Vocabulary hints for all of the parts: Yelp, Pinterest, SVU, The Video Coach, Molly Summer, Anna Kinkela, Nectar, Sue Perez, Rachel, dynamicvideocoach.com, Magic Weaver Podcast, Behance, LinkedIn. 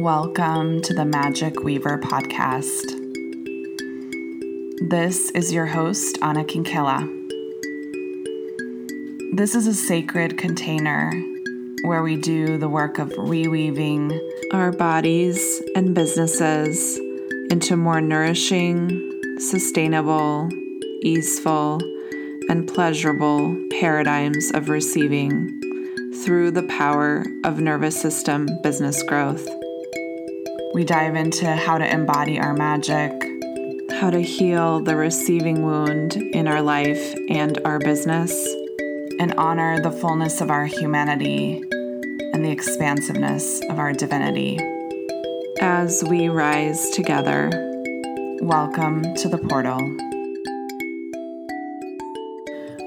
Welcome to the Magic Weaver Podcast. This is your host, Anna Kinkela. This is a sacred container where we do the work of reweaving our bodies and businesses into more nourishing, sustainable, easeful, and pleasurable paradigms of receiving through the power of nervous system business growth. We dive into how to embody our magic, how to heal the receiving wound in our life and our business, and honor the fullness of our humanity and the expansiveness of our divinity. As we rise together, welcome to the portal.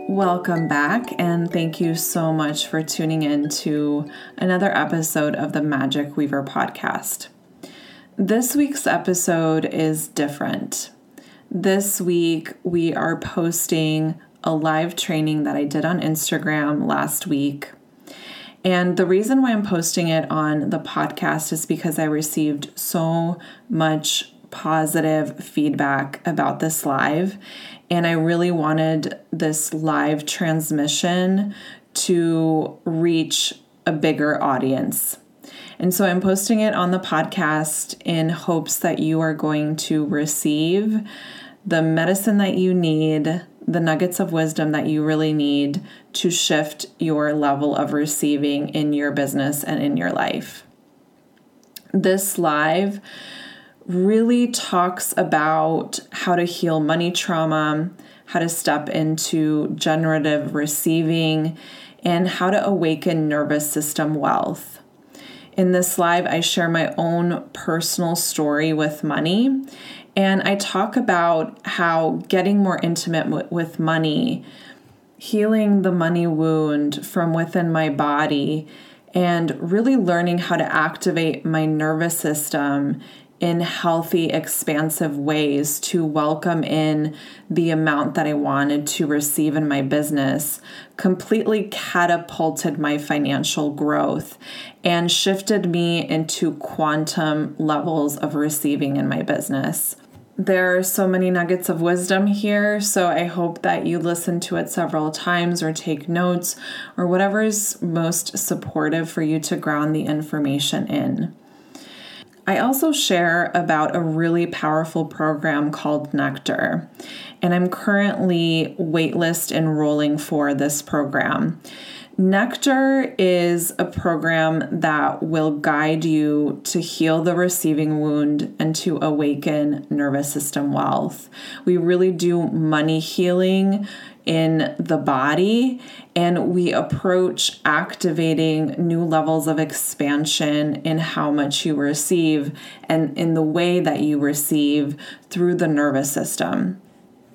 Welcome back, and thank you so much for tuning in to another episode of the Magic Weaver Podcast. This week's episode is different. This week, we are posting a live training that I did on Instagram last week. And the reason why I'm posting it on the podcast is because I received so much positive feedback about this live. And I really wanted this live transmission to reach a bigger audience. And so I'm posting it on the podcast in hopes that you are going to receive the medicine that you need, the nuggets of wisdom that you really need to shift your level of receiving in your business and in your life. This live really talks about how to heal money trauma, how to step into generative receiving, and how to awaken nervous system wealth. In this live, I share my own personal story with money, and I talk about how getting more intimate with money, healing the money wound from within my body, and really learning how to activate my nervous system in healthy, expansive ways to welcome in the amount that I wanted to receive in my business, completely catapulted my financial growth and shifted me into quantum levels of receiving in my business. There are so many nuggets of wisdom here, so I hope that you listen to it several times or take notes or whatever is most supportive for you to ground the information in. I also share about a really powerful program called Nectar, and I'm currently waitlist enrolling for this program. Nectar is a program that will guide you to heal the receiving wound and to awaken nervous system wealth. We really do money healing in the body, and we approach activating new levels of expansion in how much you receive and in the way that you receive through the nervous system.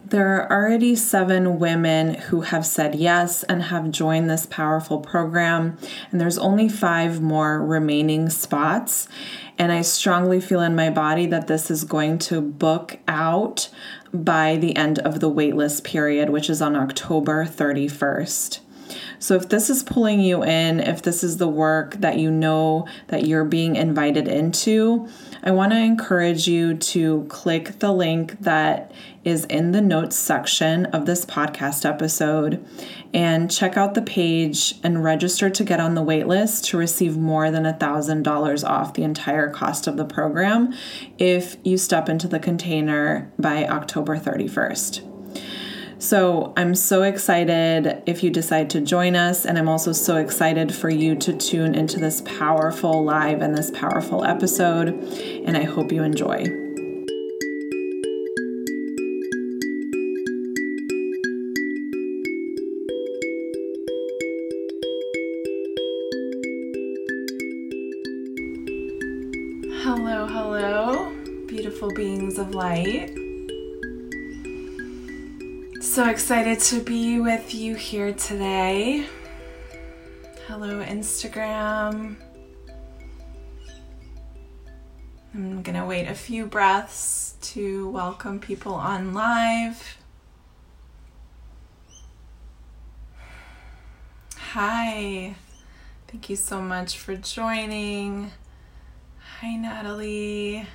There are already 7 women who have said yes and have joined this powerful program, and there's only 5 more remaining spots. And I strongly feel in my body that this is going to book out by the end of the waitlist period, which is on October 31st. So if this is pulling you in, if this is the work that you know that you're being invited into, I want to encourage you to click the link that is in the notes section of this podcast episode and check out the page and register to get on the waitlist to receive more than $1,000 off the entire cost of the program if you step into the container by October 31st. So I'm so excited if you decide to join us, and I'm also so excited for you to tune into this powerful live and this powerful episode, and I hope you enjoy. Hello, hello, beautiful beings of light. So excited to be with you here today. Hello, Instagram. I'm gonna wait a few breaths to welcome people on live. Hi, thank you so much for joining. Hi, Natalie.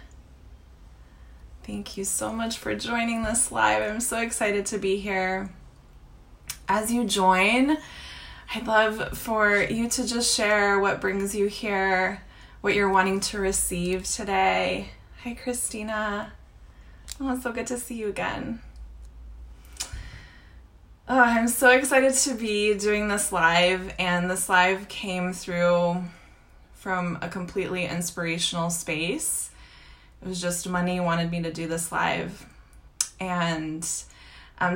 Thank you so much for joining this live. I'm so excited to be here. As you join, I'd love for you to just share what brings you here, what you're wanting to receive today. Hi, Christina. Oh, it's so good to see you again. Oh, I'm so excited to be doing this live, and this live came through from a completely inspirational space. It was just Money wanted me to do this live, and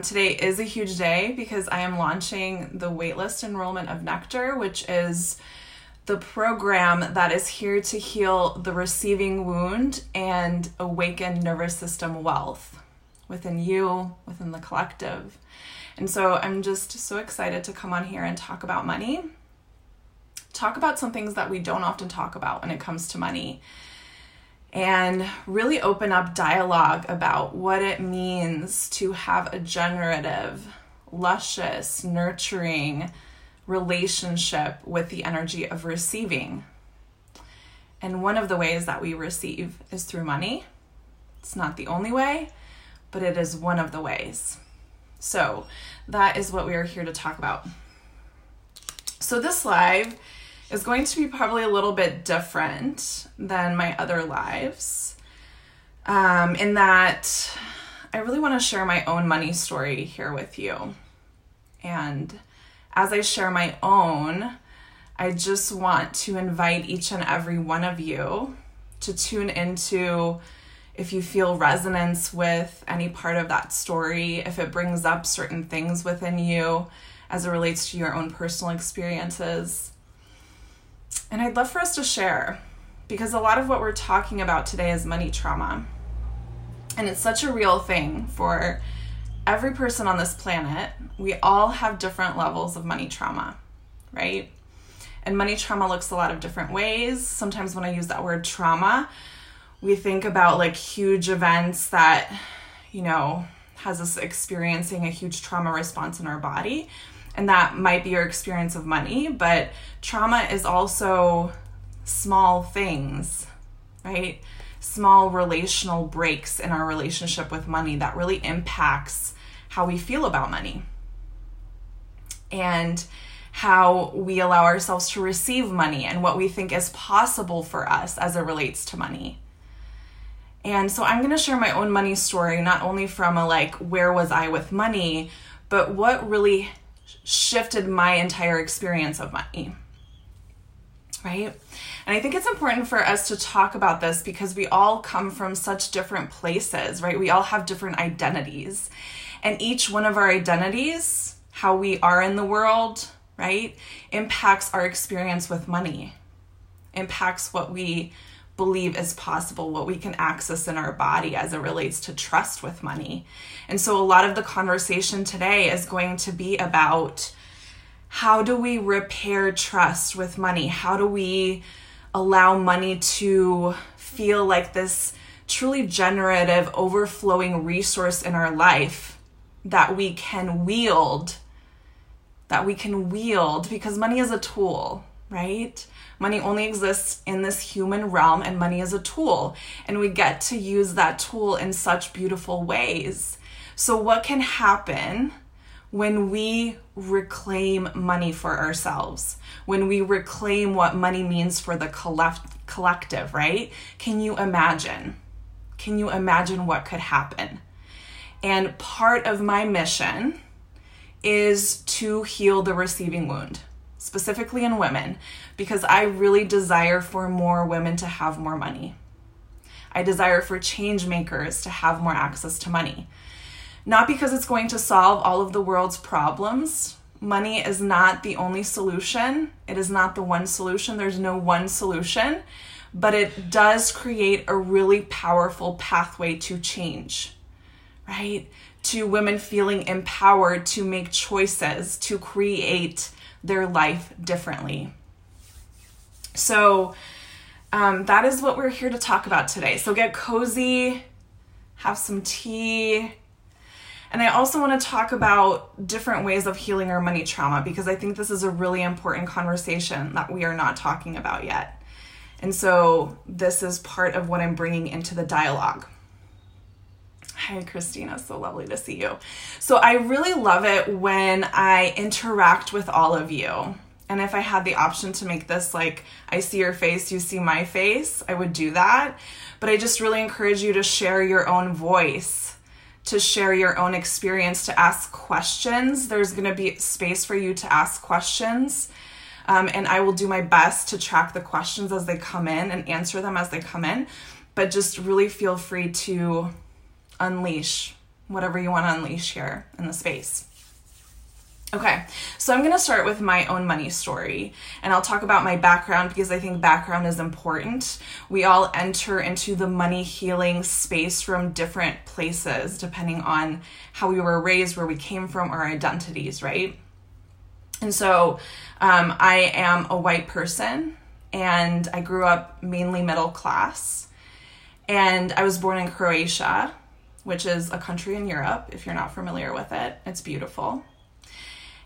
today is a huge day because I am launching the waitlist enrollment of Nectar, which is the program that is here to heal the receiving wound and awaken nervous system wealth within you, within the collective. And so I'm just so excited to come on here and talk about money, talk about some things that we don't often talk about when it comes to money, and really open up dialogue about what it means to have a generative, luscious, nurturing relationship with the energy of receiving. And one of the ways that we receive is through money. It's not the only way, but it is one of the ways. So that is what we are here to talk about. So this live is going to be probably a little bit different than my other lives, in that I really want to share my own money story here with you. And as I share my own, I just want to invite each and every one of you to tune into if you feel resonance with any part of that story, if it brings up certain things within you as it relates to your own personal experiences. And I'd love for us to share, because a lot of what we're talking about today is money trauma. And it's such a real thing for every person on this planet. We all have different levels of money trauma, right? And money trauma looks a lot of different ways. Sometimes when I use that word trauma, we think about like huge events that, you know, has us experiencing a huge trauma response in our body. And that might be your experience of money, but trauma is also small things, right? Small relational breaks in our relationship with money that really impacts how we feel about money and how we allow ourselves to receive money and what we think is possible for us as it relates to money. And so I'm going to share my own money story, not only from a like, where was I with money, but what really shifted my entire experience of money, right? And I think it's important for us to talk about this because we all come from such different places, right? We all have different identities, and each one of our identities, how we are in the world, right, impacts our experience with money, impacts what we believe is possible, what we can access in our body as it relates to trust with money. And so a lot of the conversation today is going to be about how do we repair trust with money? How do we allow money to feel like this truly generative, overflowing resource in our life that we can wield, because money is a tool, right? Money only exists in this human realm, and money is a tool, and we get to use that tool in such beautiful ways. So what can happen when we reclaim money for ourselves, when we reclaim what money means for the collective, right? Can you imagine? Can you imagine what could happen? And part of my mission is to heal the receiving wound, specifically in women, because I really desire for more women to have more money. I desire for change makers to have more access to money. Not because it's going to solve all of the world's problems. Money is not the only solution. It is not the one solution. There's no one solution, but it does create a really powerful pathway to change, right? To women feeling empowered to make choices, to create their life differently. So that is what we're here to talk about today. So get cozy, have some tea. And I also want to talk about different ways of healing our money trauma, because I think this is a really important conversation that we are not talking about yet. And so this is part of what I'm bringing into the dialogue. Hi, Christina. So lovely to see you. So I really love it when I interact with all of you. And if I had the option to make this like, I see your face, you see my face, I would do that. But I just really encourage you to share your own voice, to share your own experience, to ask questions. There's going to be space for you to ask questions. And I will do my best to track the questions as they come in and answer them as they come in. But just really feel free to unleash whatever you want to unleash here in the space. Okay, so I'm going to start with my own money story, and I'll talk about my background because I think background is important. We all enter into the money healing space from different places, depending on how we were raised, where we came from, our identities, right? And so I am a white person, and I grew up mainly middle class, and I was born in Croatia, which is a country in Europe. If you're not familiar with it, it's beautiful.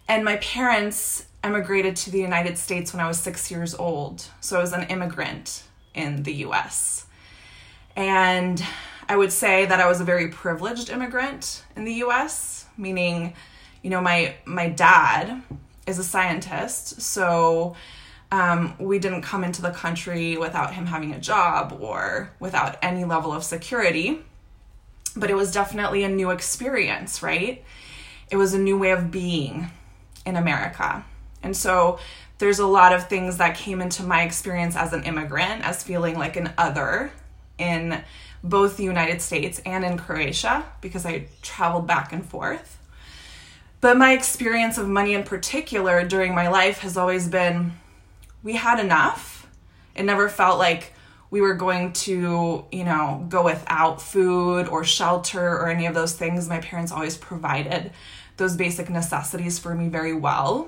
And my parents emigrated to the United States when I was 6 years old. So I was an immigrant in the US. And I would say that I was a very privileged immigrant in the US, meaning, you know, my dad is a scientist. So we didn't come into the country without him having a job or without any level of security. But it was definitely a new experience, right? It was a new way of being in America. And so there's a lot of things that came into my experience as an immigrant, as feeling like an other in both the United States and in Croatia, because I traveled back and forth. But my experience of money in particular during my life has always been, we had enough. It never felt like we were going to, you know, go without food or shelter or any of those things. My parents always provided those basic necessities for me very well.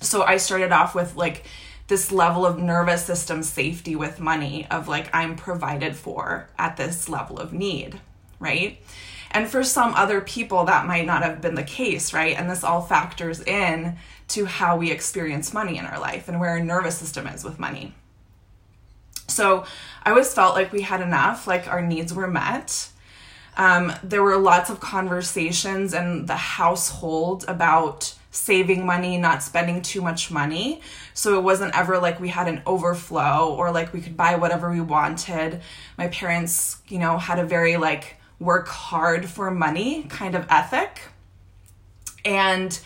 So I started off with like this level of nervous system safety with money of like, I'm provided for at this level of need, right? And for some other people that might not have been the case, right? And this all factors in to how we experience money in our life and where our nervous system is with money. So I always felt like we had enough, like our needs were met. There were lots of conversations in the household about saving money, not spending too much money. So it wasn't ever like we had an overflow or like we could buy whatever we wanted. My parents, you know, had a very like work hard for money kind of ethic. And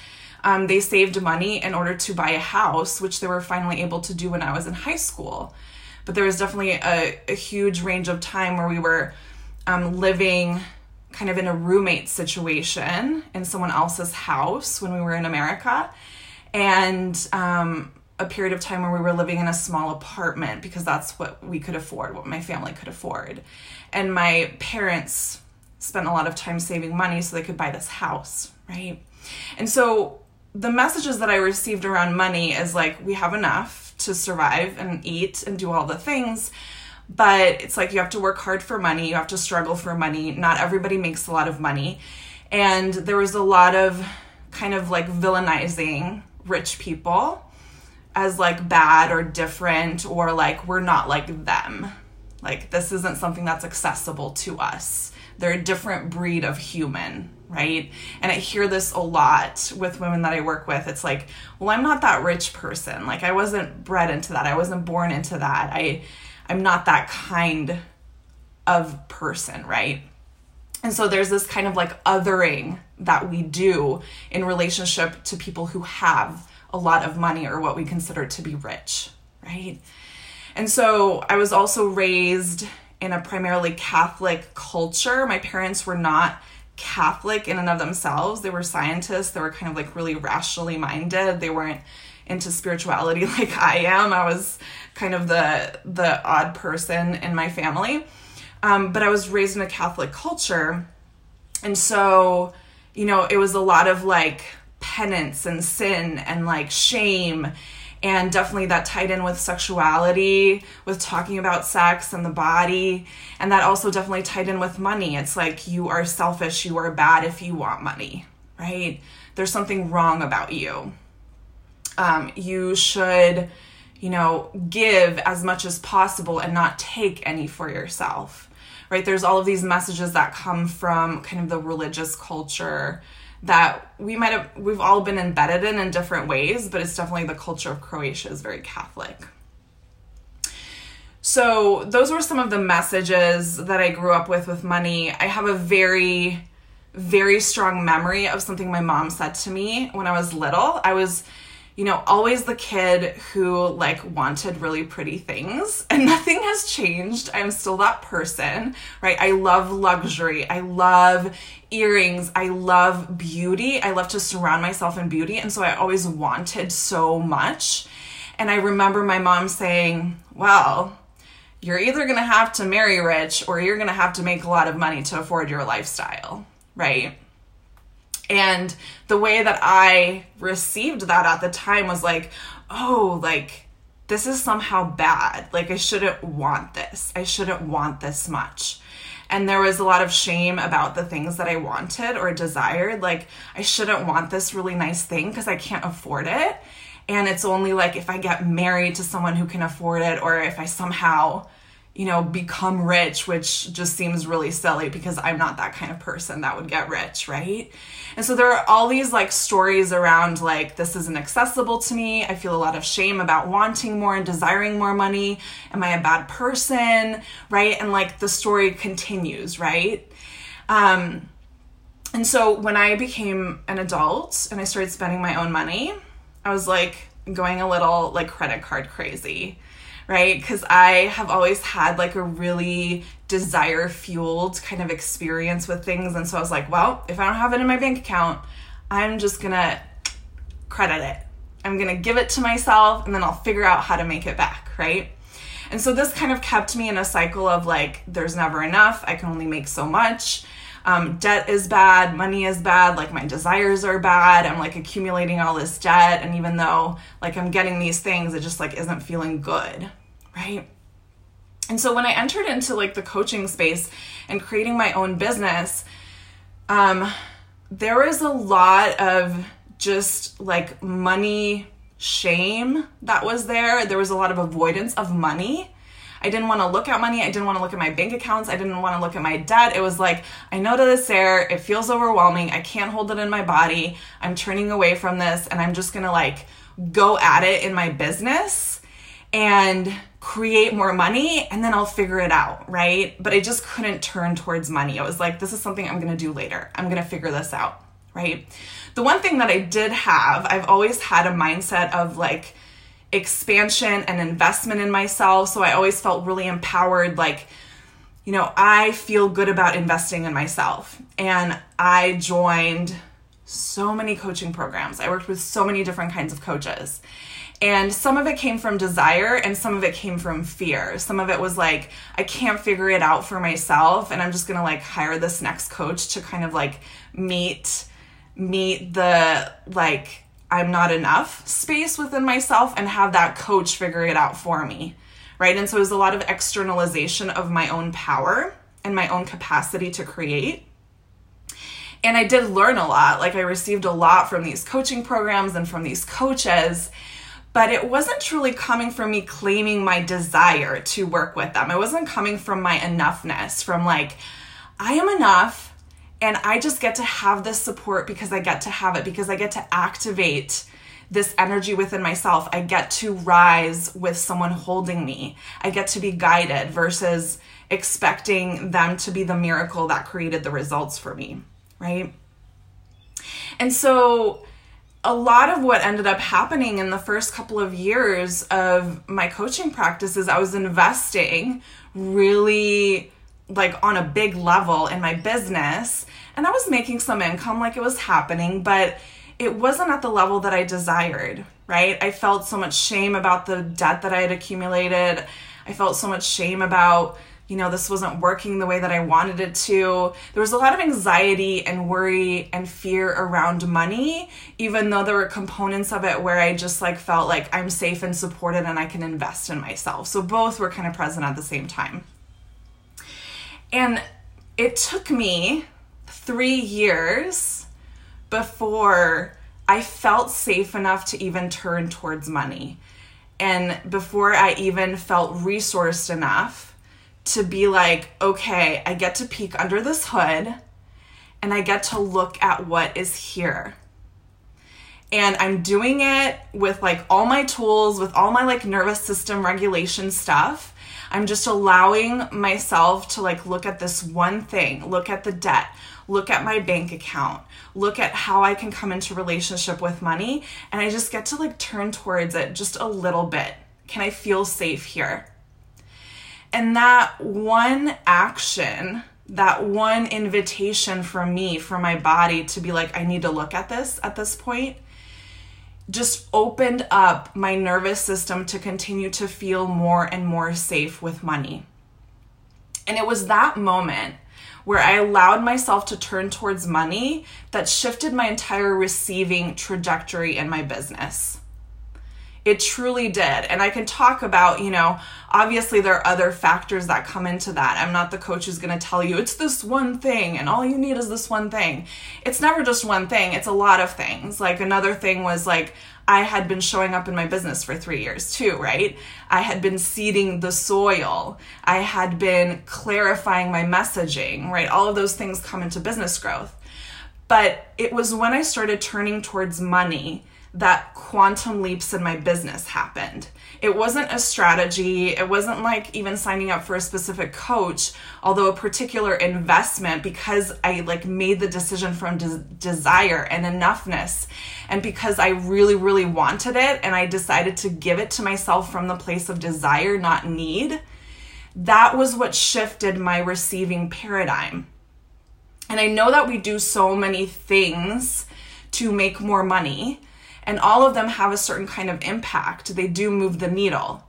they saved money in order to buy a house, which they were finally able to do when I was in high school. But there was definitely a huge range of time where we were living kind of in a roommate situation in someone else's house when we were in America, and a period of time where we were living in a small apartment because that's what we could afford, what my family could afford. And my parents spent a lot of time saving money so they could buy this house, right? And so the messages that I received around money is like, we have enough to survive and eat and do all the things, but it's like you have to work hard for money, you have to struggle for money, not everybody makes a lot of money. And there was a lot of kind of like villainizing rich people as like bad or different or like we're not like them. Like this isn't something that's accessible to us. They're a different breed of human, right? And I hear this a lot with women that I work with. It's like, well, I'm not that rich person. Like I wasn't bred into that. I wasn't born into that. I'm not that kind of person, right? And so there's this kind of like othering that we do in relationship to people who have a lot of money or what we consider to be rich, right? And so I was also raised in a primarily Catholic culture. My parents were not Catholic in and of themselves. They were scientists. They were kind of like really rationally minded. They weren't into spirituality like I am. I was kind of the odd person in my family. But I was raised in a Catholic culture. And so, you know, it was a lot of like penance and sin and like shame. And definitely that tied in with sexuality, with talking about sex and the body. And that also definitely tied in with money. It's like, you are selfish, you are bad if you want money, right? There's something wrong about you. You should, you know, give as much as possible and not take any for yourself, right? There's all of these messages that come from kind of the religious culture that we've all been embedded in different ways, but it's definitely the culture of Croatia is very Catholic. So those were some of the messages that I grew up with money. I have a very, very strong memory of something my mom said to me when I was little. I was, you know, always the kid who like wanted really pretty things, and nothing has changed. I'm still that person, right? I love luxury. I love earrings. I love beauty. I love to surround myself in beauty. And so I always wanted so much. And I remember my mom saying, well, you're either going to have to marry rich or you're going to have to make a lot of money to afford your lifestyle, right? And the way that I received that at the time was like, oh, like, this is somehow bad. Like, I shouldn't want this. I shouldn't want this much. And there was a lot of shame about the things that I wanted or desired. Like, I shouldn't want this really nice thing because I can't afford it. And it's only like if I get married to someone who can afford it, or if I somehow, you know, become rich, which just seems really silly because I'm not that kind of person that would get rich, right? And so there are all these like stories around like, this isn't accessible to me. I feel a lot of shame about wanting more and desiring more money. Am I a bad person, right? And like the story continues, right? And so when I became an adult and I started spending my own money, I was like going a little like credit card crazy, right? Because I have always had like a really desire fueled kind of experience with things. And so I was like, well, if I don't have it in my bank account, I'm just going to credit it. I'm going to give it to myself and then I'll figure out how to make it back, right? And so this kind of kept me in a cycle of like, there's never enough. I can only make so much. Debt is bad, money is bad, like my desires are bad, I'm like accumulating all this debt, and even though like I'm getting these things, it just like isn't feeling good, right? And so when I entered into like the coaching space and creating my own business, there was a lot of just like money shame that was there. There was a lot of avoidance of money. I didn't want to look at money. I didn't want to look at my bank accounts. I didn't want to look at my debt. It was like, I know that it's there. It feels overwhelming. I can't hold it in my body. I'm turning away from this, and I'm just going to like go at it in my business and create more money, and then I'll figure it out, right? But I just couldn't turn towards money. I was like, this is something I'm going to do later. I'm going to figure this out, right? The one thing that I did have, I've always had a mindset of like, expansion and investment in myself. So I always felt really empowered. Like, you know, I feel good about investing in myself. And I joined so many coaching programs. I worked with so many different kinds of coaches. And some of it came from desire and some of it came from fear. Some of it was like, I can't figure it out for myself. And I'm just going to like hire this next coach to kind of like meet the like, I'm not enough space within myself and have that coach figure it out for me, right? And so it was a lot of externalization of my own power and my own capacity to create. And I did learn a lot. Like I received a lot from these coaching programs and from these coaches, but it wasn't truly coming from me claiming my desire to work with them. It wasn't coming from my enoughness, from like, I am enough. And I just get to have this support because I get to have it, because I get to activate this energy within myself. I get to rise with someone holding me. I get to be guided versus expecting them to be the miracle that created the results for me, right? And so a lot of what ended up happening in the first couple of years of my coaching practice is I was investing really like on a big level in my business, and I was making some income, like it was happening, but it wasn't at the level that I desired, right? I felt so much shame about the debt that I had accumulated. I felt so much shame about, you know, this wasn't working the way that I wanted it to. There was a lot of anxiety and worry and fear around money, even though there were components of it where I just like felt like I'm safe and supported and I can invest in myself. So both were kind of present at the same time. And it took me 3 years before I felt safe enough to even turn towards money. And before I even felt resourced enough to be like, okay, I get to peek under this hood and I get to look at what is here. And I'm doing it with like all my tools, with all my like nervous system regulation stuff. I'm just allowing myself to like look at this one thing, look at the debt, look at my bank account, look at how I can come into relationship with money. And I just get to like turn towards it just a little bit. Can I feel safe here? And that one action, that one invitation from me, from my body to be like, I need to look at this point, just opened up my nervous system to continue to feel more and more safe with money. And it was that moment where I allowed myself to turn towards money that shifted my entire receiving trajectory in my business. It truly did. And I can talk about, you know, obviously there are other factors that come into that. I'm not the coach who's going to tell you it's this one thing and all you need is this one thing. It's never just one thing. It's a lot of things. Like another thing was like I had been showing up in my business for 3 years too, right? I had been seeding the soil. I had been clarifying my messaging, right? All of those things come into business growth. But it was when I started turning towards money that quantum leaps in my business happened. It wasn't a strategy. It wasn't like even signing up for a specific coach, although a particular investment, because I like made the decision from desire and enoughness. And because I really, really wanted it and I decided to give it to myself from the place of desire, not need, that was what shifted my receiving paradigm. And I know that we do so many things to make more money, and all of them have a certain kind of impact. They do move the needle.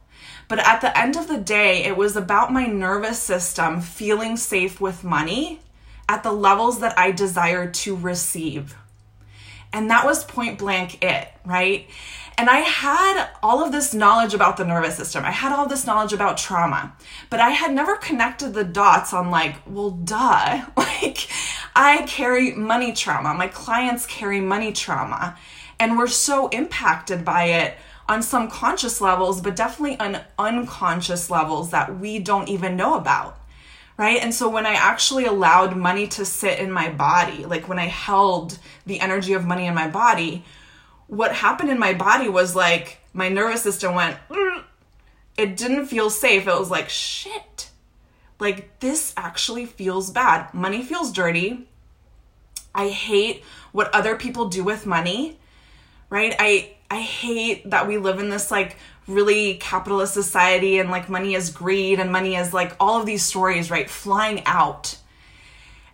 But at the end of the day, it was about my nervous system feeling safe with money at the levels that I desire to receive. And that was point blank it, right? And I had all of this knowledge about the nervous system. I had all this knowledge about trauma, but I had never connected the dots on like, well, duh, like I carry money trauma. My clients carry money trauma. And we're so impacted by it on some conscious levels, but definitely on unconscious levels that we don't even know about, right? And so when I actually allowed money to sit in my body, like when I held the energy of money in my body, what happened in my body was like my nervous system went, it didn't feel safe. It was like, shit, like this actually feels bad. Money feels dirty. I hate what other people do with money. Right? I hate that we live in this like really capitalist society and like money is greed and money is like all of these stories, right? Flying out.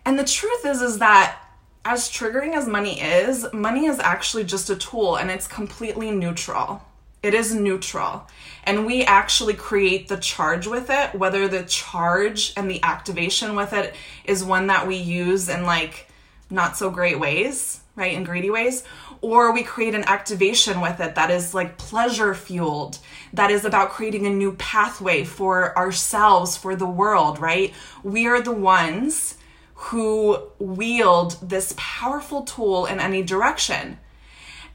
And the truth is that as triggering as money is actually just a tool and it's completely neutral. It is neutral. And we actually create the charge with it, whether the charge and the activation with it is one that we use in like not so great ways, right? In greedy ways. Or we create an activation with it that is like pleasure fueled, that is about creating a new pathway for ourselves, for the world, right? We are the ones who wield this powerful tool in any direction.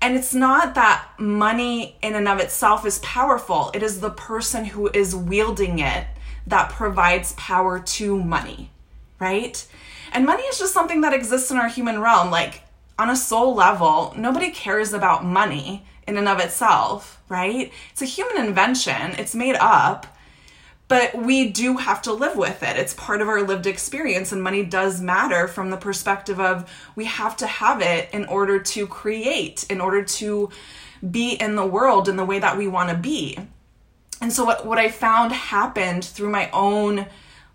And it's not that money in and of itself is powerful. It is the person who is wielding it that provides power to money, right? And money is just something that exists in our human realm. Like, on a soul level, nobody cares about money in and of itself, right? It's a human invention. It's made up, but we do have to live with it. It's part of our lived experience, and money does matter from the perspective of we have to have it in order to create, in order to be in the world in the way that we want to be. And so what I found happened through my own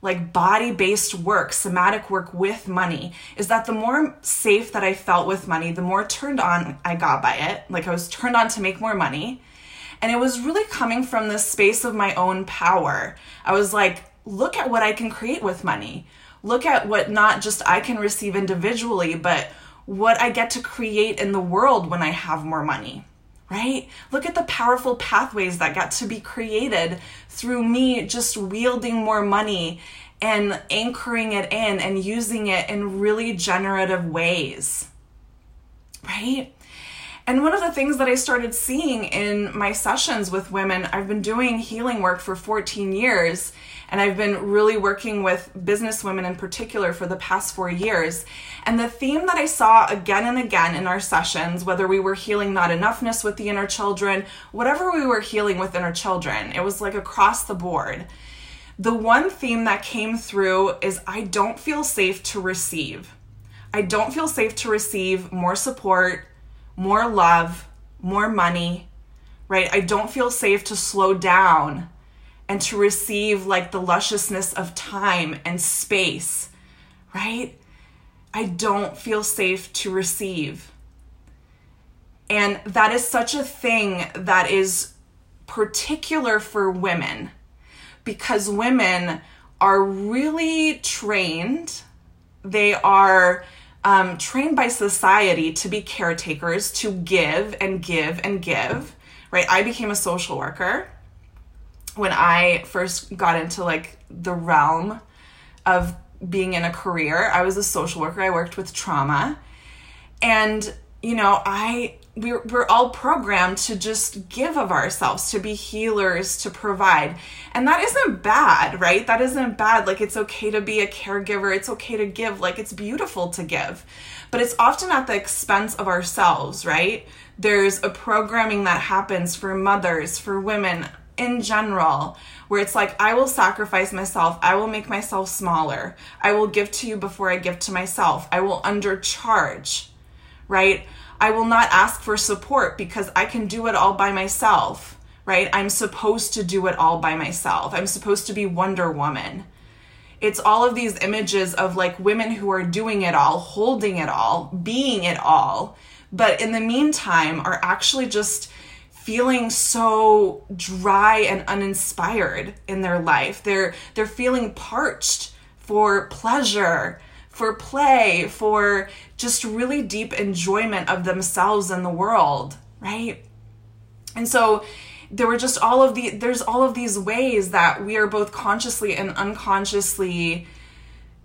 like body-based work, somatic work with money, is that the more safe that I felt with money, the more turned on I got by it. Like I was turned on to make more money. And it was really coming from this space of my own power. I was like, look at what I can create with money. Look at what not just I can receive individually, but what I get to create in the world when I have more money. Right? Look at the powerful pathways that got to be created through me just wielding more money and anchoring it in and using it in really generative ways. Right? And one of the things that I started seeing in my sessions with women, I've been doing healing work for 14 years, and I've been really working with business women in particular for the past 4 years. And the theme that I saw again and again in our sessions, whether we were healing not enoughness with the inner children, whatever we were healing with inner children, it was like across the board. The one theme that came through is I don't feel safe to receive. I don't feel safe to receive more support, more love, more money, right? I don't feel safe to slow down and to receive like the lusciousness of time and space, right? I don't feel safe to receive. And that is such a thing that is particular for women, because women are really trained. They are trained by society to be caretakers, to give and give and give, right? I became a social worker when I first got into like the realm of being in a career. I was a social worker. I worked with trauma, and you know, we're all programmed to just give of ourselves, to be healers, to provide. And that isn't bad, right? That isn't bad. Like, it's okay to be a caregiver. It's okay to give. Like, it's beautiful to give. But it's often at the expense of ourselves, right? There's a programming that happens for mothers, for women in general, where it's like, I will sacrifice myself. I will make myself smaller. I will give to you before I give to myself. I will undercharge, right? I will not ask for support because I can do it all by myself, right? I'm supposed to do it all by myself. I'm supposed to be Wonder Woman. It's all of these images of like women who are doing it all, holding it all, being it all, but in the meantime are actually just feeling so dry and uninspired in their life. They're feeling parched for pleasure, for play, for just really deep enjoyment of themselves and the world, right? And so there's all of these ways that we are both consciously and unconsciously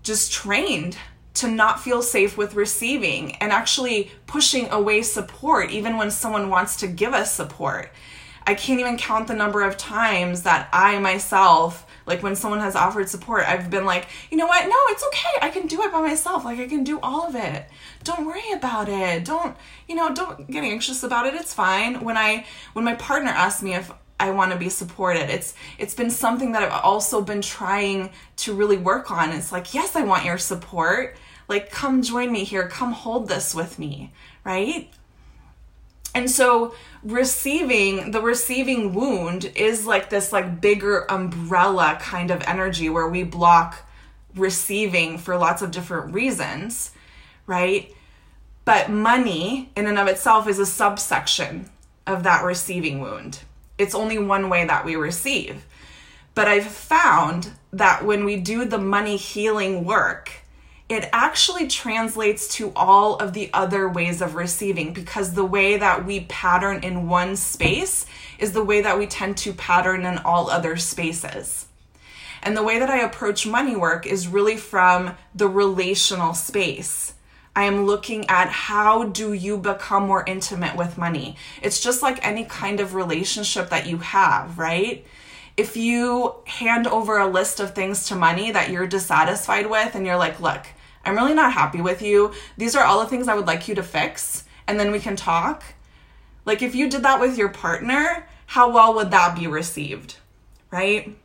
just trained to not feel safe with receiving and actually pushing away support, even when someone wants to give us support. I can't even count the number of times that I myself, like when someone has offered support, I've been like, you know what? No, it's okay. I can do it by myself. Like, I can do all of it. Don't worry about it. Don't get anxious about it. It's fine. When my partner asks me if I want to be supported, it's been something that I've also been trying to really work on. It's like, yes, I want your support. Like, come join me here. Come hold this with me, right? And so the receiving wound is like this like bigger umbrella kind of energy where we block receiving for lots of different reasons, right? But money in and of itself is a subsection of that receiving wound. It's only one way that we receive. But I've found that when we do the money healing work, it actually translates to all of the other ways of receiving, because the way that we pattern in one space is the way that we tend to pattern in all other spaces. And the way that I approach money work is really from the relational space. I am looking at how do you become more intimate with money? It's just like any kind of relationship that you have, right? If you hand over a list of things to money that you're dissatisfied with and you're like, look, I'm really not happy with you. These are all the things I would like you to fix, and then we can talk. Like, if you did that with your partner, how well would that be received, right?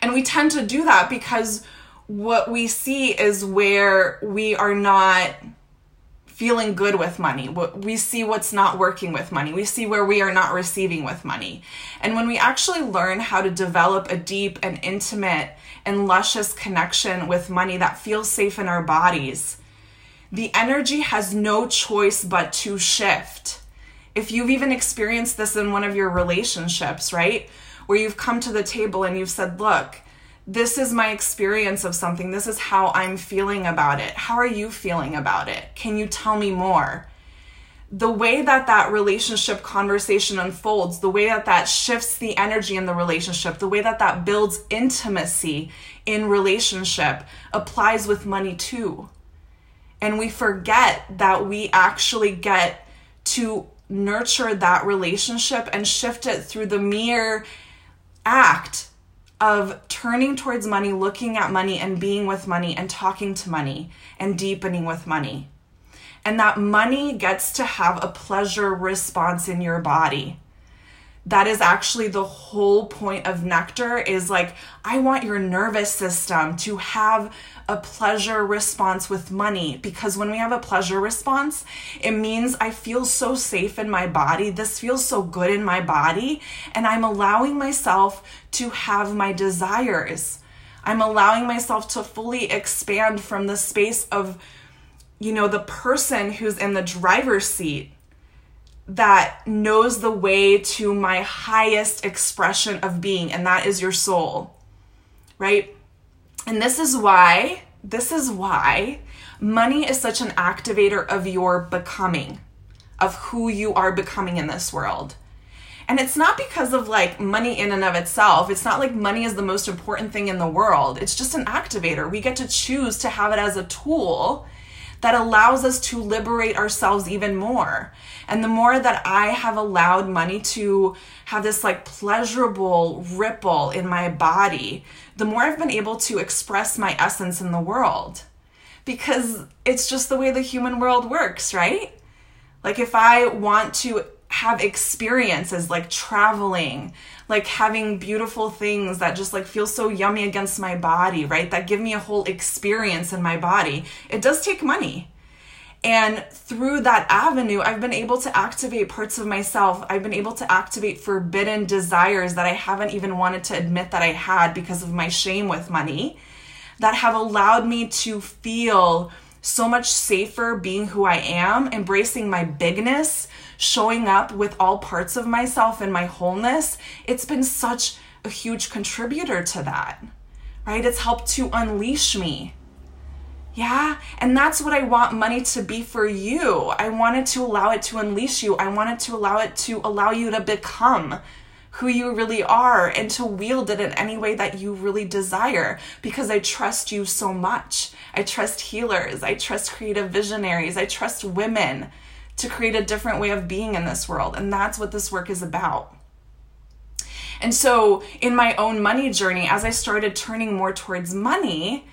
And we tend to do that because what we see is where we are not feeling good with money. We see what's not working with money. We see where we are not receiving with money. And when we actually learn how to develop a deep and intimate and luscious connection with money that feels safe in our bodies, the energy has no choice but to shift. If you've even experienced this in one of your relationships, right? Where you've come to the table and you've said, look, this is my experience of something. This is how I'm feeling about it. How are you feeling about it? Can you tell me more? The way that that relationship conversation unfolds, the way that that shifts the energy in the relationship, the way that that builds intimacy in relationship applies with money too. And we forget that we actually get to nurture that relationship and shift it through the mere act of turning towards money, looking at money and being with money and talking to money and deepening with money. And that money gets to have a pleasure response in your body. That is actually the whole point of Nectar, is like, I want your nervous system to have a pleasure response with money, because when we have a pleasure response, it means I feel so safe in my body. This feels so good in my body, and I'm allowing myself to have my desires. I'm allowing myself to fully expand from the space of, you know, the person who's in the driver's seat that knows the way to my highest expression of being, and that is your soul, right? And this is why money is such an activator of your becoming, of who you are becoming in this world. And it's not because of like money in and of itself. It's not like money is the most important thing in the world. It's just an activator. We get to choose to have it as a tool that allows us to liberate ourselves even more. And the more that I have allowed money to have this like pleasurable ripple in my body, the more I've been able to express my essence in the world. Because it's just the way the human world works, right? Like if I want to have experiences like traveling, like having beautiful things that just like feel so yummy against my body, right? That give me a whole experience in my body. It does take money. And through that avenue, I've been able to activate parts of myself. I've been able to activate forbidden desires that I haven't even wanted to admit that I had because of my shame with money, that have allowed me to feel so much safer being who I am, embracing my bigness, showing up with all parts of myself and my wholeness. It's been such a huge contributor to that, right? It's helped to unleash me. Yeah. And that's what I want money to be for you. I wanted to allow it to unleash you. I wanted to allow it to allow you to become who you really are and to wield it in any way that you really desire, because I trust you so much. I trust healers. I trust creative visionaries. I trust women to create a different way of being in this world. And that's what this work is about. And so in my own money journey, as I started turning more towards money,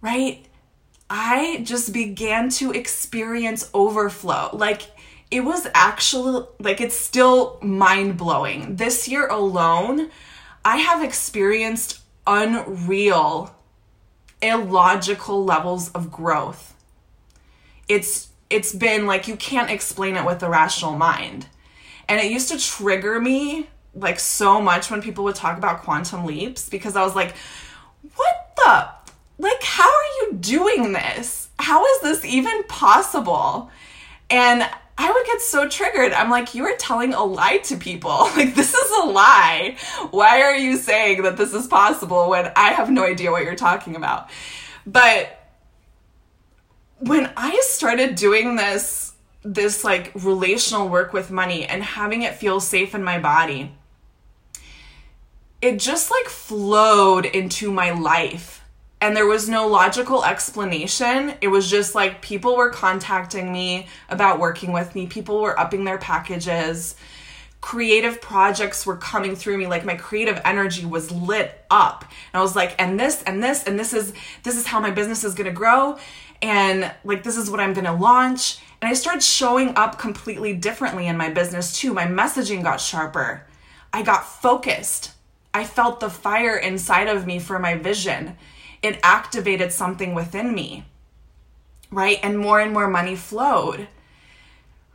right, I just began to experience overflow. Like it was actually, like it's still mind-blowing. This year alone, I have experienced unreal, illogical levels of growth. It's been like you can't explain it with the rational mind. And it used to trigger me like so much when people would talk about quantum leaps, because I was like, what the? Like, how are you doing this? How is this even possible? And I would get so triggered. I'm like, you are telling a lie to people. Like, this is a lie. Why are you saying that this is possible when I have no idea what you're talking about? But when I started doing this like relational work with money and having it feel safe in my body, it just like flowed into my life. And there was no logical explanation. It was just like people were contacting me about working with me. People were upping their packages. Creative projects were coming through me. Like my creative energy was lit up. And I was like, and this is how my business is going to grow. And like, this is what I'm going to launch. And I started showing up completely differently in my business too. My messaging got sharper. I got focused. I felt the fire inside of me for my vision. It activated something within me, right? And more money flowed,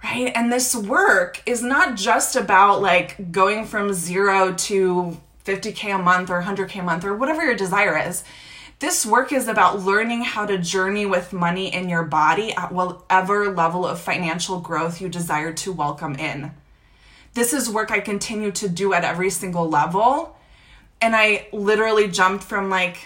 right? And this work is not just about like going from 0 to 50K a month or 100K a month or whatever your desire is. This work is about learning how to journey with money in your body at whatever level of financial growth you desire to welcome in. This is work I continue to do at every single level. And I literally jumped from like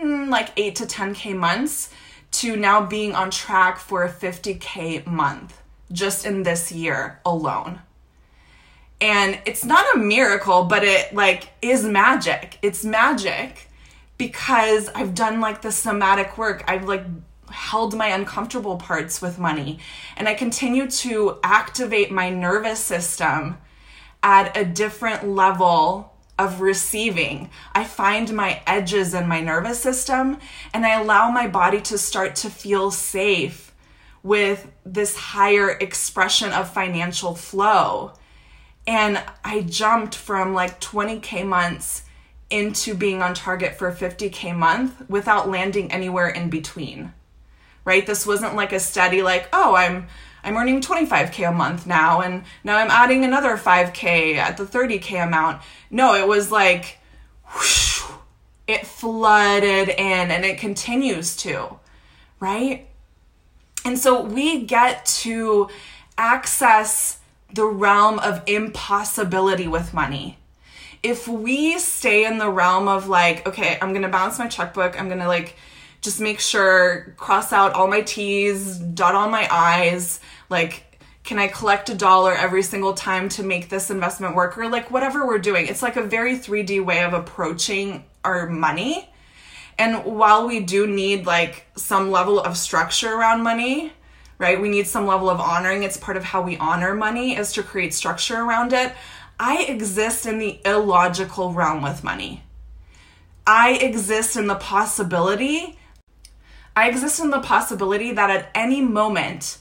8 to 10K months to now being on track for a 50K month just in this year alone. And it's not a miracle, but it like is magic. It's magic because I've done like the somatic work. I've like held my uncomfortable parts with money, and I continue to activate my nervous system at a different level of receiving. I find my edges in my nervous system, and I allow my body to start to feel safe with this higher expression of financial flow. And I jumped from like 20K months into being on target for a 50K month without landing anywhere in between, right? This wasn't like a steady, like, oh, I'm earning 25K a month now, and now I'm adding another 5K at the 30K amount. No, it was like, whoosh, it flooded in, and it continues to, right? And so we get to access the realm of impossibility with money. If we stay in the realm of like, okay, I'm going to balance my checkbook, I'm going to like just make sure, cross out all my T's, dot all my I's, like, can I collect $1 every single time to make this investment work, or like whatever we're doing. It's like a very 3D way of approaching our money. And while we do need like some level of structure around money, right? We need some level of honoring. It's part of how we honor money is to create structure around it. I exist in the illogical realm with money. I exist in the possibility that at any moment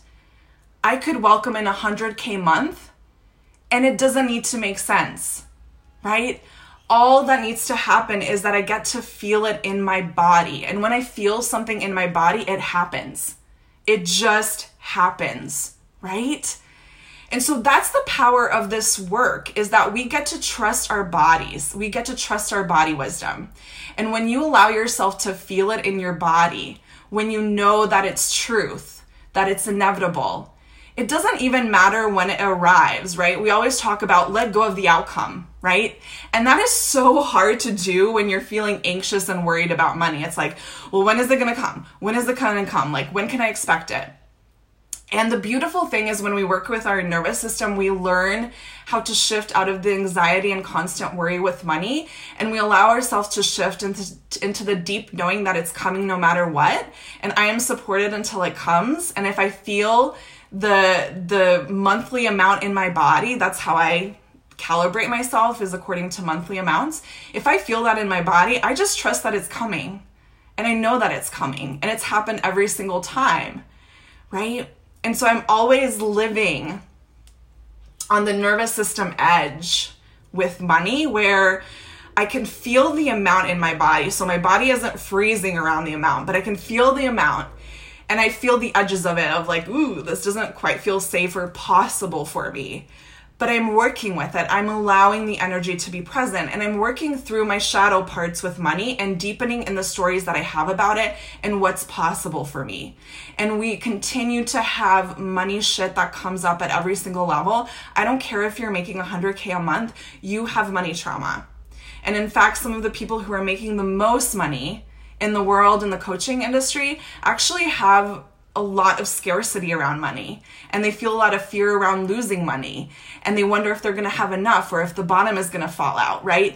I could welcome in 100K month, and it doesn't need to make sense, right? All that needs to happen is that I get to feel it in my body. And when I feel something in my body, it happens. It just happens, right? And so that's the power of this work, is that we get to trust our bodies. We get to trust our body wisdom. And when you allow yourself to feel it in your body, when you know that it's truth, that it's inevitable, it doesn't even matter when it arrives, right? We always talk about let go of the outcome, right? And that is so hard to do when you're feeling anxious and worried about money. It's like, well, when is it going to come? When is it going to come? Like, when can I expect it? And the beautiful thing is when we work with our nervous system, we learn how to shift out of the anxiety and constant worry with money. And we allow ourselves to shift into the deep knowing that it's coming no matter what. And I am supported until it comes. And if I feel the monthly amount in my body, that's how I calibrate myself, is according to monthly amounts. If I feel that in my body, I just trust that it's coming. And I know that it's coming. And it's happened every single time, right? And so I'm always living on the nervous system edge with money, where I can feel the amount in my body. So my body isn't freezing around the amount, but I can feel the amount, and I feel the edges of it, of like, ooh, this doesn't quite feel safe or possible for me. But I'm working with it. I'm allowing the energy to be present, and I'm working through my shadow parts with money and deepening in the stories that I have about it and what's possible for me. And we continue to have money shit that comes up at every single level. I don't care if you're making 100K a month, you have money trauma. And in fact, some of the people who are making the most money in the world in the coaching industry actually have a lot of scarcity around money, and they feel a lot of fear around losing money, and they wonder if they're going to have enough or if the bottom is going to fall out, right?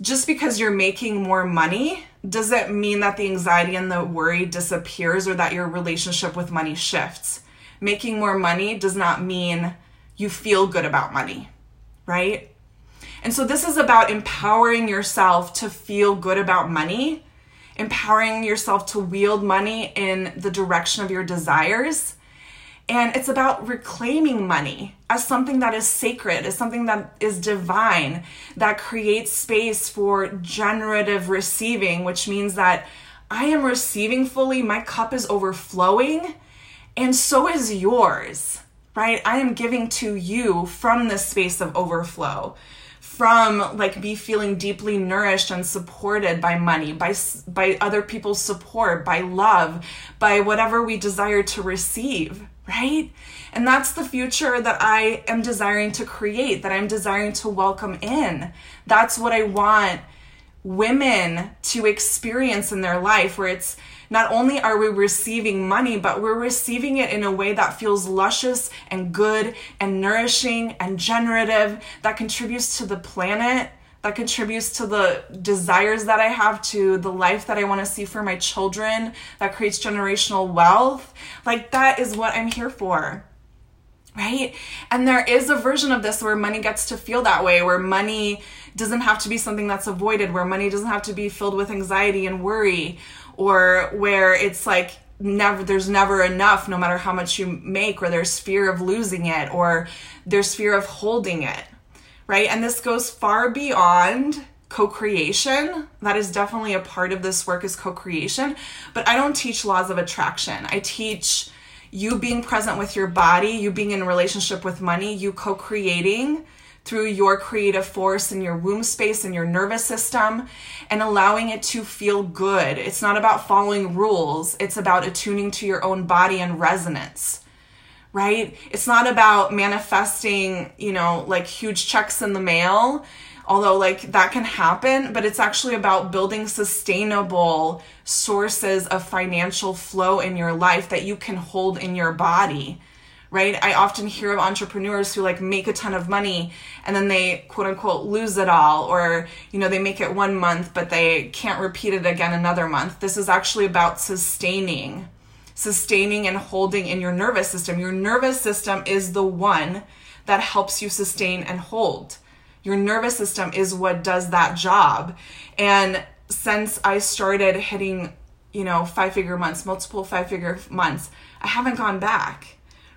Just because you're making more money doesn't mean that the anxiety and the worry disappears or that your relationship with money shifts. Making more money does not mean you feel good about money, right? And so this is about empowering yourself to feel good about money, empowering yourself to wield money in the direction of your desires. And it's about reclaiming money as something that is sacred, as something that is divine, that creates space for generative receiving, which means that I am receiving fully, my cup is overflowing, and so is yours, right? I am giving to you from this space of overflow, from like be feeling deeply nourished and supported by money, by other people's support, by love, by whatever we desire to receive, right? And that's the future that I am desiring to create, that I'm desiring to welcome in. That's what I want women to experience in their life, where it's not only are we receiving money, but we're receiving it in a way that feels luscious and good and nourishing and generative, that contributes to the planet, that contributes to the desires that I have, to the life that I want to see for my children, that creates generational wealth. Like, that is what I'm here for, right? And there is a version of this where money gets to feel that way, where money doesn't have to be something that's avoided, where money doesn't have to be filled with anxiety and worry, or where it's like, there's never enough no matter how much you make, or there's fear of losing it, or there's fear of holding it, right? And this goes far beyond co-creation. That is definitely a part of this work, is co-creation, but I don't teach laws of attraction. I teach you being present with your body, you being in relationship with money, you co-creating through your creative force and your womb space and your nervous system, and allowing it to feel good. It's not about following rules. It's about attuning to your own body and resonance, right? It's not about manifesting, like huge checks in the mail, although like that can happen, but it's actually about building sustainable sources of financial flow in your life that you can hold in your body, right? I often hear of entrepreneurs who like make a ton of money and then they quote unquote lose it all, or, they make it one month, but they can't repeat it again another month. This is actually about sustaining and holding in your nervous system. Your nervous system is the one that helps you sustain and hold. Your nervous system is what does that job. And since I started hitting, five-figure months, multiple five-figure months, I haven't gone back.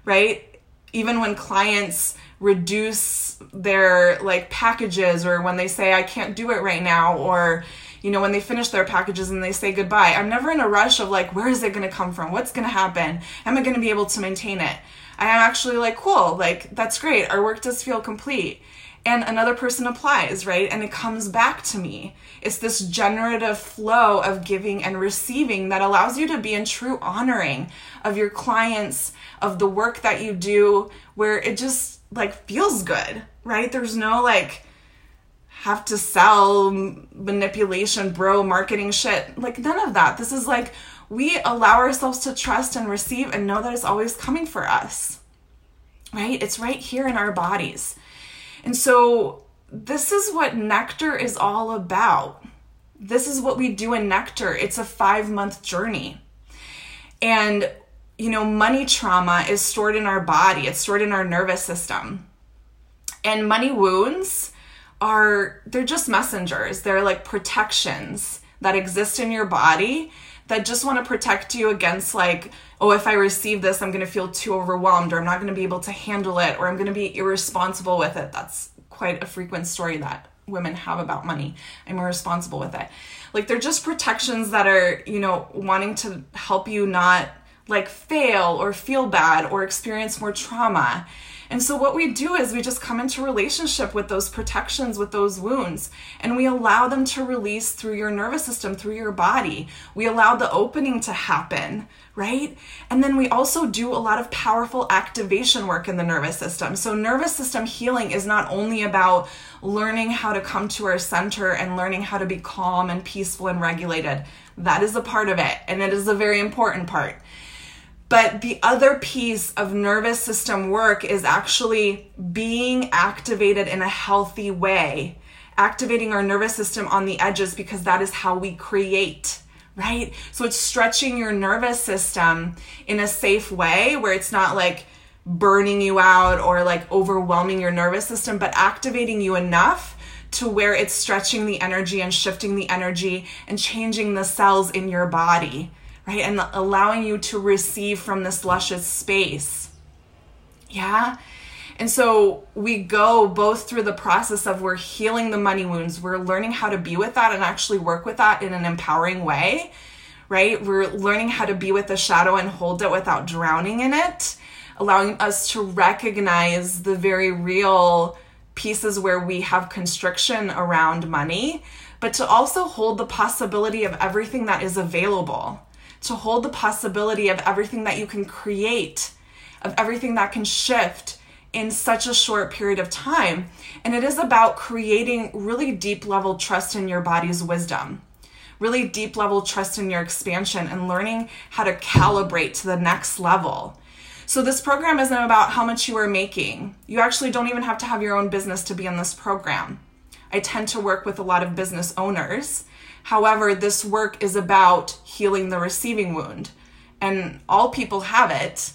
Right? Even when clients reduce their like packages, or when they say, I can't do it right now, or, when they finish their packages and they say goodbye, I'm never in a rush of like, where is it going to come from? What's going to happen? Am I going to be able to maintain it? I am actually like, cool, like, that's great. Our work does feel complete. And another person applies, right? And it comes back to me. It's this generative flow of giving and receiving that allows you to be in true honoring of your clients, of the work that you do, where it just like feels good, right? There's no like have to sell, manipulation, bro, marketing shit, like none of that. This is like, we allow ourselves to trust and receive and know that it's always coming for us, right? It's right here in our bodies. And so this is what Nectar is all about. This is what we do in Nectar. It's a 5-month journey. And, money trauma is stored in our body. It's stored in our nervous system. And money wounds they're just messengers. They're like protections that exist in your body that just want to protect you against like, oh, if I receive this, I'm going to feel too overwhelmed, or I'm not going to be able to handle it, or I'm going to be irresponsible with it. That's quite a frequent story that women have about money. I'm irresponsible with it. Like, they're just protections that are, wanting to help you not like fail or feel bad or experience more trauma. And so what we do is we just come into relationship with those protections, with those wounds, and we allow them to release through your nervous system, through your body. We allow the opening to happen, right? And then we also do a lot of powerful activation work in the nervous system. So nervous system healing is not only about learning how to come to our center and learning how to be calm and peaceful and regulated. That is a part of it, and it is a very important part. But the other piece of nervous system work is actually being activated in a healthy way, activating our nervous system on the edges, because that is how we create, right? So it's stretching your nervous system in a safe way where it's not like burning you out or like overwhelming your nervous system, but activating you enough to where it's stretching the energy and shifting the energy and changing the cells in your body. Right? And allowing you to receive from this luscious space. Yeah. And so we go both through the process of we're healing the money wounds. We're learning how to be with that and actually work with that in an empowering way, right? We're learning how to be with the shadow and hold it without drowning in it, allowing us to recognize the very real pieces where we have constriction around money, but to also hold the possibility of everything that is available, to hold the possibility of everything that you can create, of everything that can shift in such a short period of time. And it is about creating really deep level trust in your body's wisdom, really deep level trust in your expansion, and learning how to calibrate to the next level. So this program isn't about how much you are making. You actually don't even have to have your own business to be in this program. I tend to work with a lot of business owners. However, this work is about healing the receiving wound. And all people have it.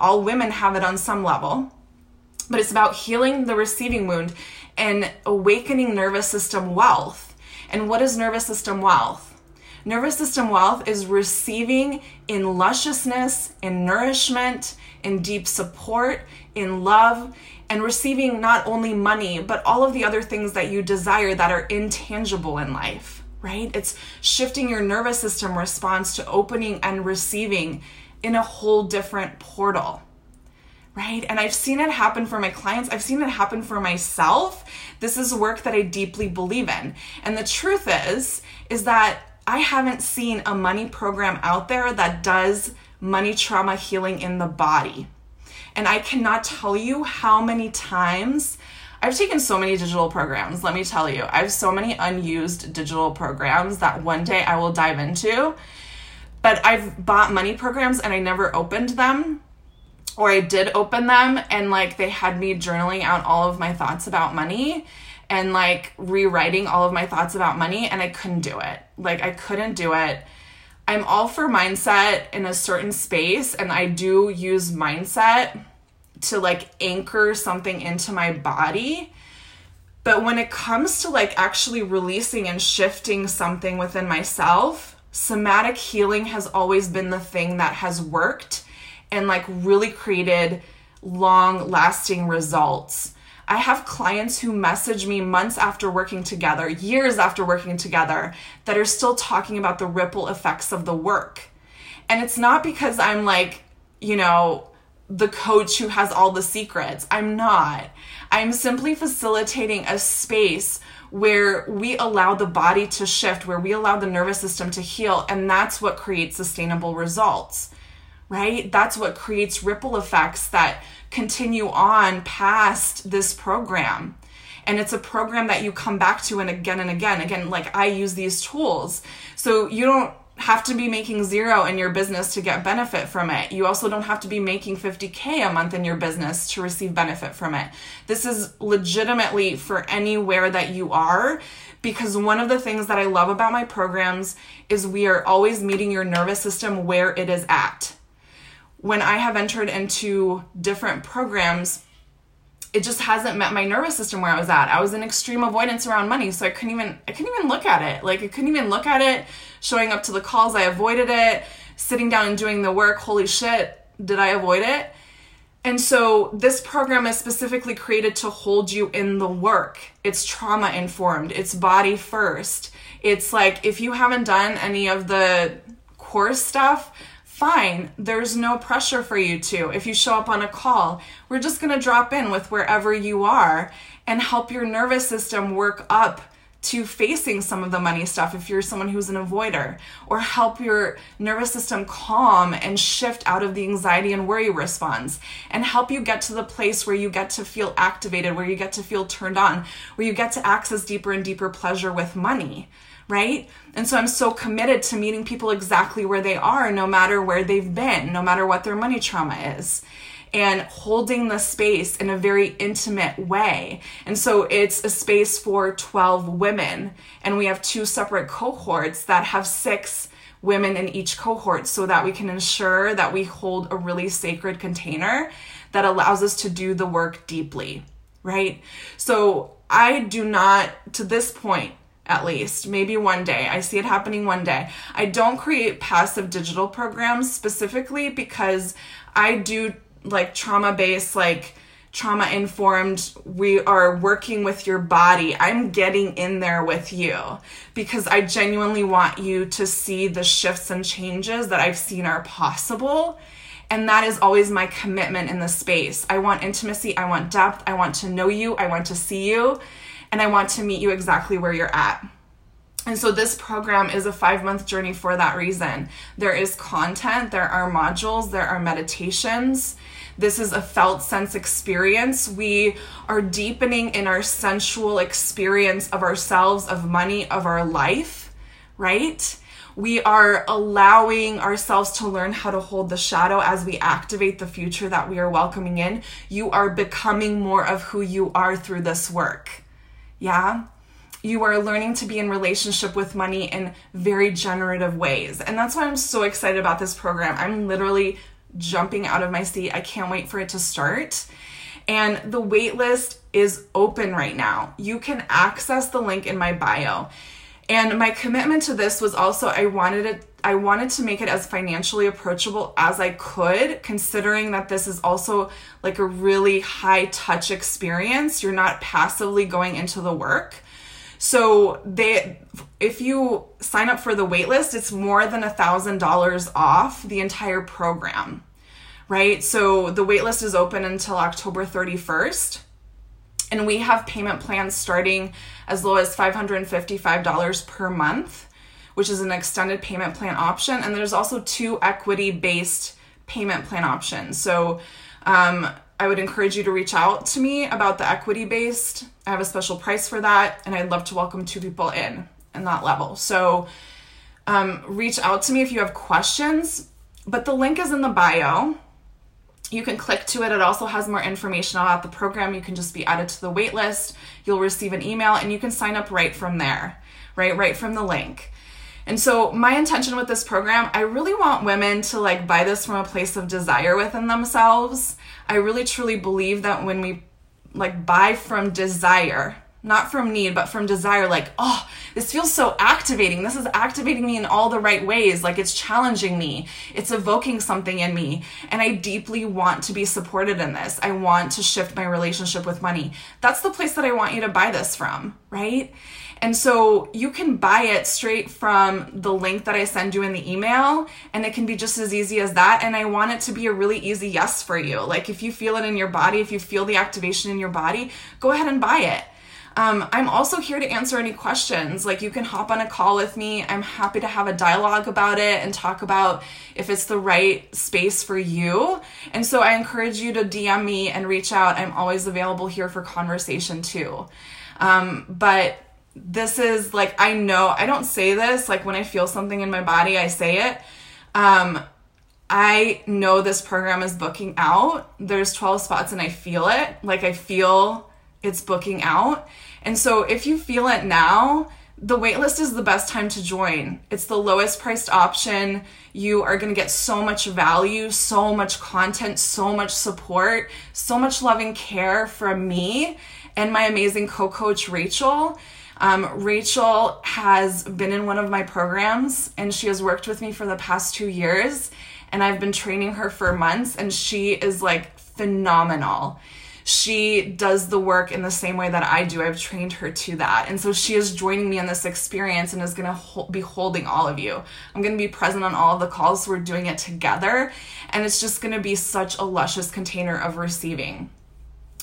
All women have it on some level. But it's about healing the receiving wound and awakening nervous system wealth. And what is nervous system wealth? Nervous system wealth is receiving in lusciousness, in nourishment, in deep support, in love, and receiving not only money, but all of the other things that you desire that are intangible in life, right? It's shifting your nervous system response to opening and receiving in a whole different portal, right? And I've seen it happen for my clients. I've seen it happen for myself. This is work that I deeply believe in. And the truth is that I haven't seen a money program out there that does money trauma healing in the body. And I cannot tell you how many times I've taken so many digital programs. Let me tell you, I have so many unused digital programs that one day I will dive into. But I've bought money programs and I never opened them, or I did open them and like they had me journaling out all of my thoughts about money and like rewriting all of my thoughts about money, and I couldn't do it. Like I couldn't do it. I'm all for mindset in a certain space, and I do use mindset to like anchor something into my body. But when it comes to like actually releasing and shifting something within myself, somatic healing has always been the thing that has worked and like really created long lasting results. I have clients who message me months after working together, years after working together, that are still talking about the ripple effects of the work. And it's not because I'm like, you know, the coach who has all the secrets. I'm not. I'm simply facilitating a space where we allow the body to shift, where we allow the nervous system to heal, and that's what creates sustainable results, right? That's what creates ripple effects that continue on past this program. And it's a program that you come back to and again and again. Again, like I use these tools. So you don't have to be making zero in your business to get benefit from it. You also don't have to be making $50,000 a month in your business to receive benefit from it. This is legitimately for anywhere that you are, because one of the things that I love about my programs is we are always meeting your nervous system where it is at. When I have entered into different programs, it just hasn't met my nervous system where I was at. I was in extreme avoidance around money, so I couldn't even look at it. Like I couldn't even look at it. Showing up to the calls, I avoided it. Sitting down and doing the work, holy shit, did I avoid it? And so this program is specifically created to hold you in the work. It's trauma informed. It's body first. It's like if you haven't done any of the course stuff, fine, there's no pressure for you to. If you show up on a call, we're just going to drop in with wherever you are and help your nervous system work up to facing some of the money stuff if you're someone who's an avoider, or help your nervous system calm and shift out of the anxiety and worry response, and help you get to the place where you get to feel activated, where you get to feel turned on, where you get to access deeper and deeper pleasure with money. Right? And so I'm so committed to meeting people exactly where they are, no matter where they've been, no matter what their money trauma is, and holding the space in a very intimate way. And so it's a space for 12 women, and we have two separate cohorts that have 6 women in each cohort, so that we can ensure that we hold a really sacred container that allows us to do the work deeply, right? So I do not, to this point, at least, maybe one day. I see it happening one day. I don't create passive digital programs specifically because I do like trauma-based, like trauma-informed, we are working with your body. I'm getting in there with you because I genuinely want you to see the shifts and changes that I've seen are possible. And that is always my commitment in the space. I want intimacy. I want depth. I want to know you. I want to see you. And I want to meet you exactly where you're at. And so this program is a 5-month journey for that reason. There is content, there are modules, there are meditations. This is a felt sense experience. We are deepening in our sensual experience of ourselves, of money, of our life, right? We are allowing ourselves to learn how to hold the shadow as we activate the future that we are welcoming in. You are becoming more of who you are through this work. Yeah. you are learning to be in relationship with money in very generative ways. And that's why I'm so excited about this program. I'm literally jumping out of my seat. I can't wait for it to start. And the wait list is open right now. You can access the link in my bio. And my commitment to this was also I wanted to make it as financially approachable as I could, considering that this is also like a really high touch experience. You're not passively going into the work. So if you sign up for the waitlist, it's more than $1,000 off the entire program, right? So the waitlist is open until October 31st. And we have payment plans starting as low as $555 per month, which is an extended payment plan option. And there's also 2 equity-based payment plan options. So I would encourage you to reach out to me about the equity-based. I have a special price for that, and I'd love to welcome 2 people in that level. So reach out to me if you have questions. But the link is in the bio. You can click to it. It also has more information about the program. You can just be added to the wait list. You'll receive an email, and you can sign up right from there, right from the link. And so my intention with this program, I really want women to like buy this from a place of desire within themselves. I really truly believe that when we like buy from desire, not from need, but from desire, like, oh, this feels so activating. This is activating me in all the right ways. Like it's challenging me. It's evoking something in me. And I deeply want to be supported in this. I want to shift my relationship with money. That's the place that I want you to buy this from, right? And so you can buy it straight from the link that I send you in the email, and it can be just as easy as that. And I want it to be a really easy yes for you. Like if you feel it in your body, if you feel the activation in your body, go ahead and buy it. I'm also here to answer any questions. Like you can hop on a call with me. I'm happy to have a dialogue about it and talk about if it's the right space for you. And so I encourage you to DM me and reach out. I'm always available here for conversation too. But this is like, I know I don't say this, like when I feel something in my body, I say it. I know this program is booking out. There's 12 spots and I feel it. Like I feel it's booking out. And so if you feel it now, the waitlist is the best time to join. It's the lowest priced option. You are going to get so much value, so much content, so much support, so much loving care from me and my amazing co-coach, Rachel. Rachel has been in one of my programs and she has worked with me for the past 2 years, and I've been training her for months, and she is like phenomenal. She does the work in the same way that I do. I've trained her to that. And so she is joining me in this experience and is going to be holding all of you. I'm going to be present on all of the calls. So we're doing it together. And it's just going to be such a luscious container of receiving.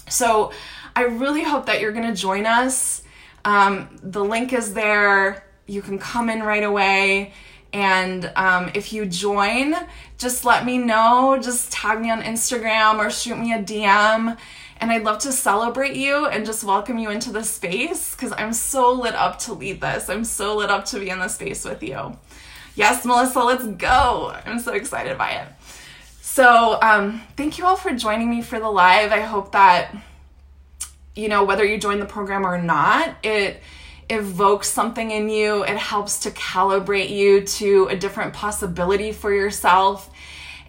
So I really hope that you're going to join us. The link is there. You can come in right away. And if you join, just let me know. Just tag me on Instagram or shoot me a DM. And I'd love to celebrate you and just welcome you into the space, because I'm so lit up to lead this. I'm so lit up to be in the space with you. Yes, Melissa, let's go. I'm so excited by it. So thank you all for joining me for the live. I hope that, you know, whether you join the program or not, it evokes something in you. It helps to calibrate you to a different possibility for yourself.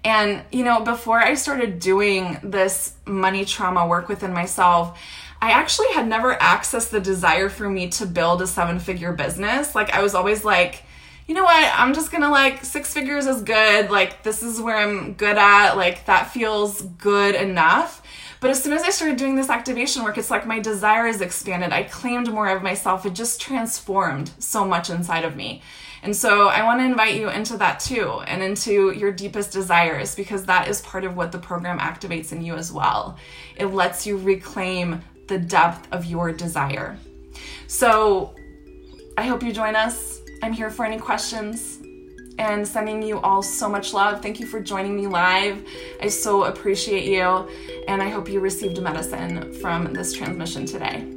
And, you know, before I started doing this money trauma work within myself, I actually had never accessed the desire for me to build a 7-figure business. Like I was always like, you know what, I'm just gonna like 6 figures is good. Like this is where I'm good at. Like that feels good enough. But as soon as I started doing this activation work, it's like my desire is expanded. I claimed more of myself. It just transformed so much inside of me. And so I want to invite you into that too, and into your deepest desires, because that is part of what the program activates in you as well. It lets you reclaim the depth of your desire. So I hope you join us. I'm here for any questions. And sending you all so much love. Thank you for joining me live. I so appreciate you, and I hope you received medicine from this transmission today.